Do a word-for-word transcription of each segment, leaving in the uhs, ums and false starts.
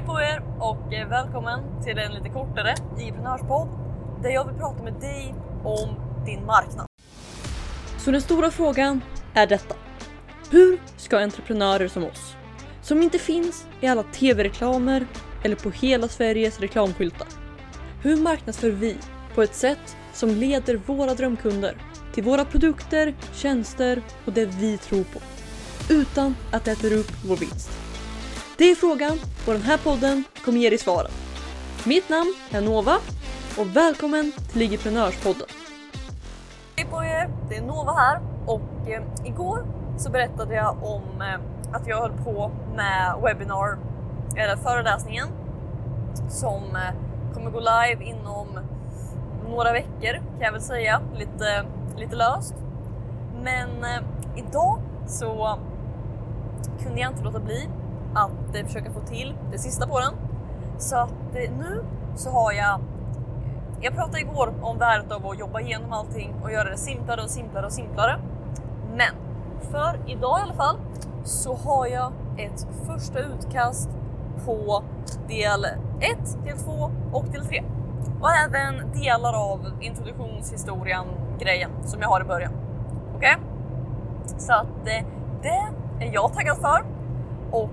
Hej på er och välkommen till en lite kortare IGprenörspodd där jag vill prata med dig om din marknad. Så den stora frågan är detta. Hur ska entreprenörer som oss, som inte finns i alla tv-reklamer eller på hela Sveriges reklamskyltar, hur marknadsför vi på ett sätt som leder våra drömkunder till våra produkter, tjänster och det vi tror på, utan att äta upp vår vinst? Det är frågan och den här podden kommer ge dig svaren. Mitt namn är Nova och välkommen till IGprenörspodden. Hej på er, det är Nova här och eh, igår så berättade jag om eh, att jag höll på med webinar eller föreläsningen som eh, kommer gå live inom några veckor kan jag väl säga, lite, lite löst. Men eh, idag så kunde jag inte låta bli att eh, försöka få till det sista på den. Så att eh, nu så har jag jag pratade igår om värdet av att jobba igenom allting och göra det simplare och simplare och simplare. Men för idag i alla fall så har jag ett första utkast på del ett, del två och del tre. Och även delar av introduktionshistorien grejen som jag har i början. Okej? Okay? Så att eh, det är jag taggad för. Och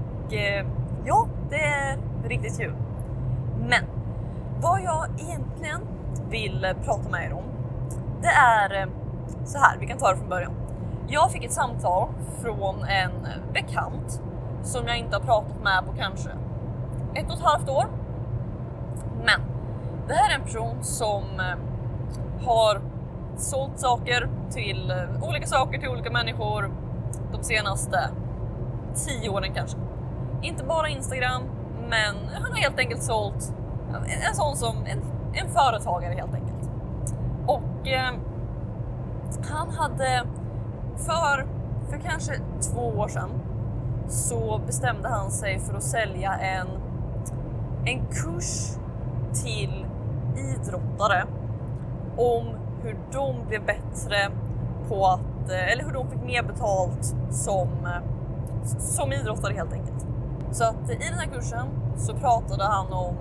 ja, det är riktigt kul. Men vad jag egentligen vill prata med er om, det är så här, vi kan ta det från början. Jag fick ett samtal från en bekant som jag inte har pratat med på kanske ett och ett halvt år. Men det här är en person som har sålt saker till olika saker till olika människor de senaste tio åren kanske. Inte bara Instagram, men han har helt enkelt sålt en sån som en, en företagare helt enkelt. Och eh, han hade för, för kanske två år sedan så bestämde han sig för att sälja en, en kurs till idrottare om hur de blev bättre på att, eller hur de fick mer betalt som som idrottare helt enkelt. Så att i den här kursen så pratade han om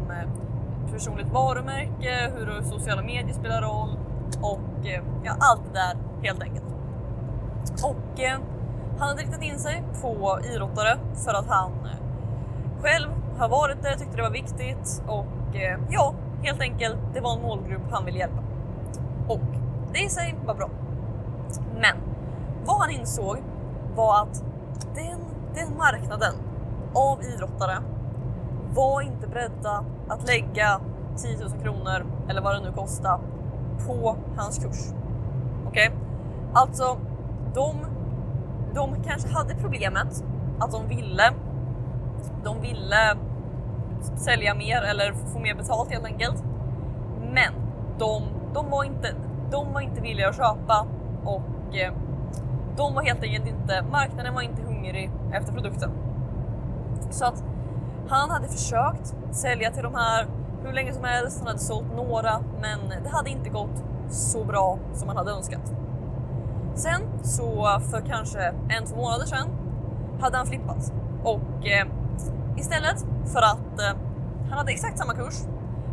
personligt varumärke, hur sociala medier spelar roll och ja, allt det där helt enkelt. Och eh, han hade riktat in sig på idrottare för att han själv har varit det, tyckte det var viktigt och eh, ja, helt enkelt det var en målgrupp han ville hjälpa. Och det i sig var bra. Men vad han insåg var att Den, den marknaden av idrottare var inte beredda att lägga tio tusen kronor eller vad det nu kostar på hans kurs. Okej? Okay? Alltså, de, de kanske hade problemet att de ville, de ville sälja mer eller få mer betalt helt enkelt. Men de, de, var, inte, de var inte villiga att köpa och eh, de var helt enkelt inte, marknaden var inte hungrig efter produkten. Så att han hade försökt sälja till de här hur länge som helst, han hade sålt några, men det hade inte gått så bra som han hade önskat. Sen så för kanske en, två månader sedan hade han flippat. Och eh, istället för att eh, han hade exakt samma kurs,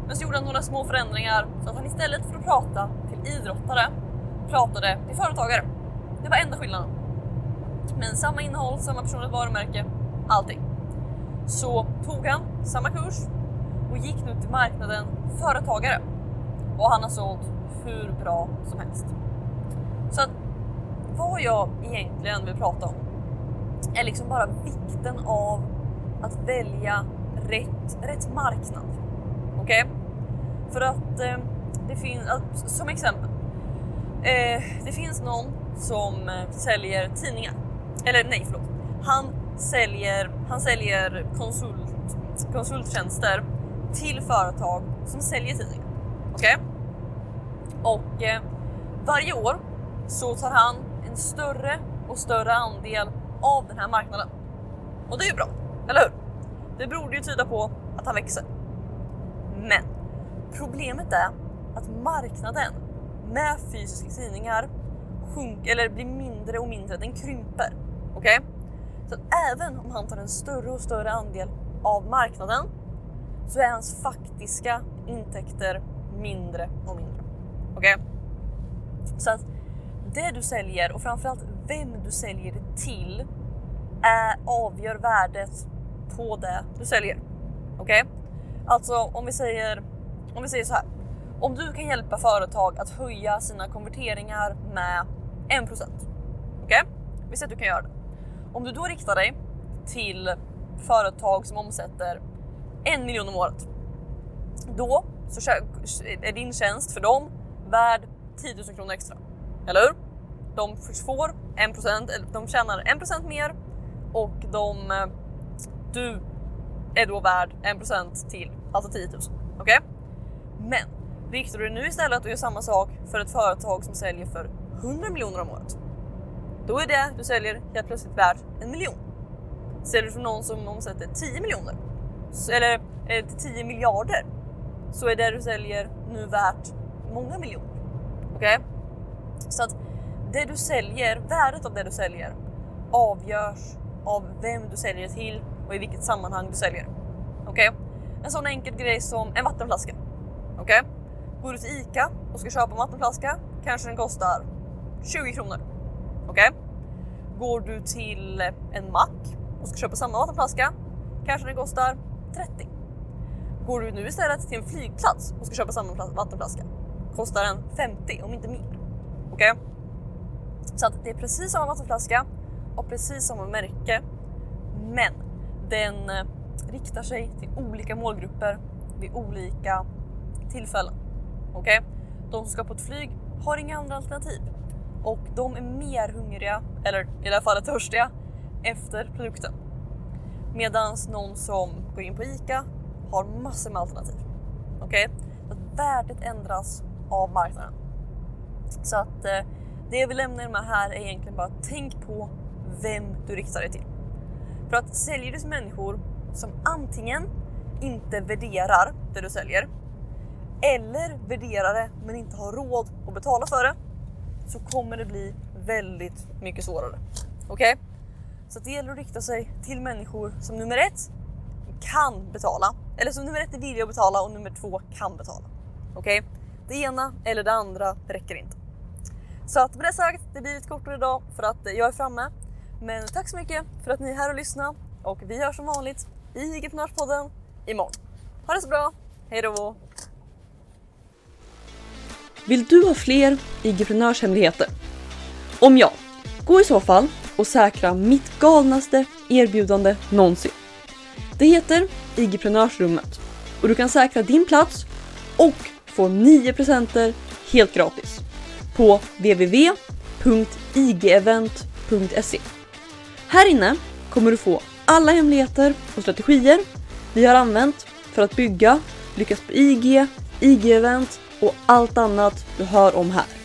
men så gjorde han några små förändringar så att han istället för att prata till idrottare pratade till företagare. Det var enda skillnaden. Men samma innehåll, samma personligt varumärke, allting. Så tog han samma kurs och gick nu till marknaden företagare. Och han har sålt hur bra som helst. Så att vad jag egentligen vill prata om är liksom bara vikten av att välja rätt, rätt marknad. Okej? Okay? För att eh, det finns, som exempel, eh, det finns någon som säljer tidningar. Eller nej, förlåt. Han säljer, han säljer konsult, konsulttjänster till företag som säljer tidningar. Okej? Okay? Och eh, varje år så tar han en större och större andel av den här marknaden. Och det är ju bra, eller hur? Det borde ju tyda på att han växer. Men problemet är att marknaden med fysiska tidningar sjunk, eller blir mindre och mindre, den krymper. Okej? Okay? Så även om han tar en större och större andel av marknaden så är hans faktiska intäkter mindre och mindre. Okej? Okay? Så att det du säljer och framförallt vem du säljer det till är, avgör värdet på det du säljer. Okej? Okay? Alltså om vi säger, om vi säger så här. Om du kan hjälpa företag att höja sina konverteringar med en procent. Okej? Okay? Vi säger att du kan göra det. Om du då riktar dig till företag som omsätter en miljon om året, då så är din tjänst för dem värd tio tusen kronor extra. Eller hur? De får en procent, de tjänar en procent mer och de, du är då värd en procent till, alltså tio tusen. Okej? Men riktar du nu istället och gör samma sak för ett företag som säljer för hundra miljoner om året, då är det du säljer helt plötsligt värt en miljon. Säljer du för någon som omsätter tio miljoner eller tio miljarder, så är det du säljer nu värt många miljoner. Okej? Okay? Så att det du säljer, värdet av det du säljer, avgörs av vem du säljer till och i vilket sammanhang du säljer. Okej? Okay? En sån enkel grej som en vattenflaska. Okej? Okay? Går du till ICA och ska köpa en vattenflaska, kanske den kostar tjugo kronor. Okej? Okay? Går du till en mack och ska köpa samma vattenflaska, kanske den kostar trettio. Går du nu istället till en flygplats och ska köpa samma vattenflaska, kostar den femtio, om inte mer. Okej? Okay? Så att det är precis samma vattenflaska och precis samma märke, men den riktar sig till olika målgrupper vid olika tillfällen. Okej? Okay? De som ska på ett flyg har inga andra alternativ och de är mer hungriga, eller i det här fallet törstiga, efter produkten. Medan någon som går in på ICA har massor med alternativ. Okej? Okay? Så att värdet ändras av marknaden. Så att eh, det vi lämnar med här är egentligen bara tänk på vem du riktar dig till. För att säljer du till människor som antingen inte värderar det du säljer eller värderar det men inte har råd att betala för det, så kommer det bli väldigt mycket svårare. Okej? Okay? Så det gäller att rikta sig till människor som nummer ett kan betala. Eller som nummer ett är villiga att betala och nummer två kan betala. Okej? Okay? Det ena eller det andra räcker inte. Så att med det sagt, det blir ett kortare idag för att jag är framme. Men tack så mycket för att ni är här och lyssnar. Och vi hörs som vanligt i IGprenörspodden imorgon. Ha det så bra. Hej då! Vill du ha fler IGprenörshemligheter? Om ja, gå i så fall och säkra mitt galnaste erbjudande någonsin. Det heter IGprenörsrummet och du kan säkra din plats och få nio procent helt gratis på w w w punkt i g event punkt se. Här inne kommer du få alla hemligheter och strategier vi har använt för att bygga, lyckas på I G, I G-event och allt annat du hör om här.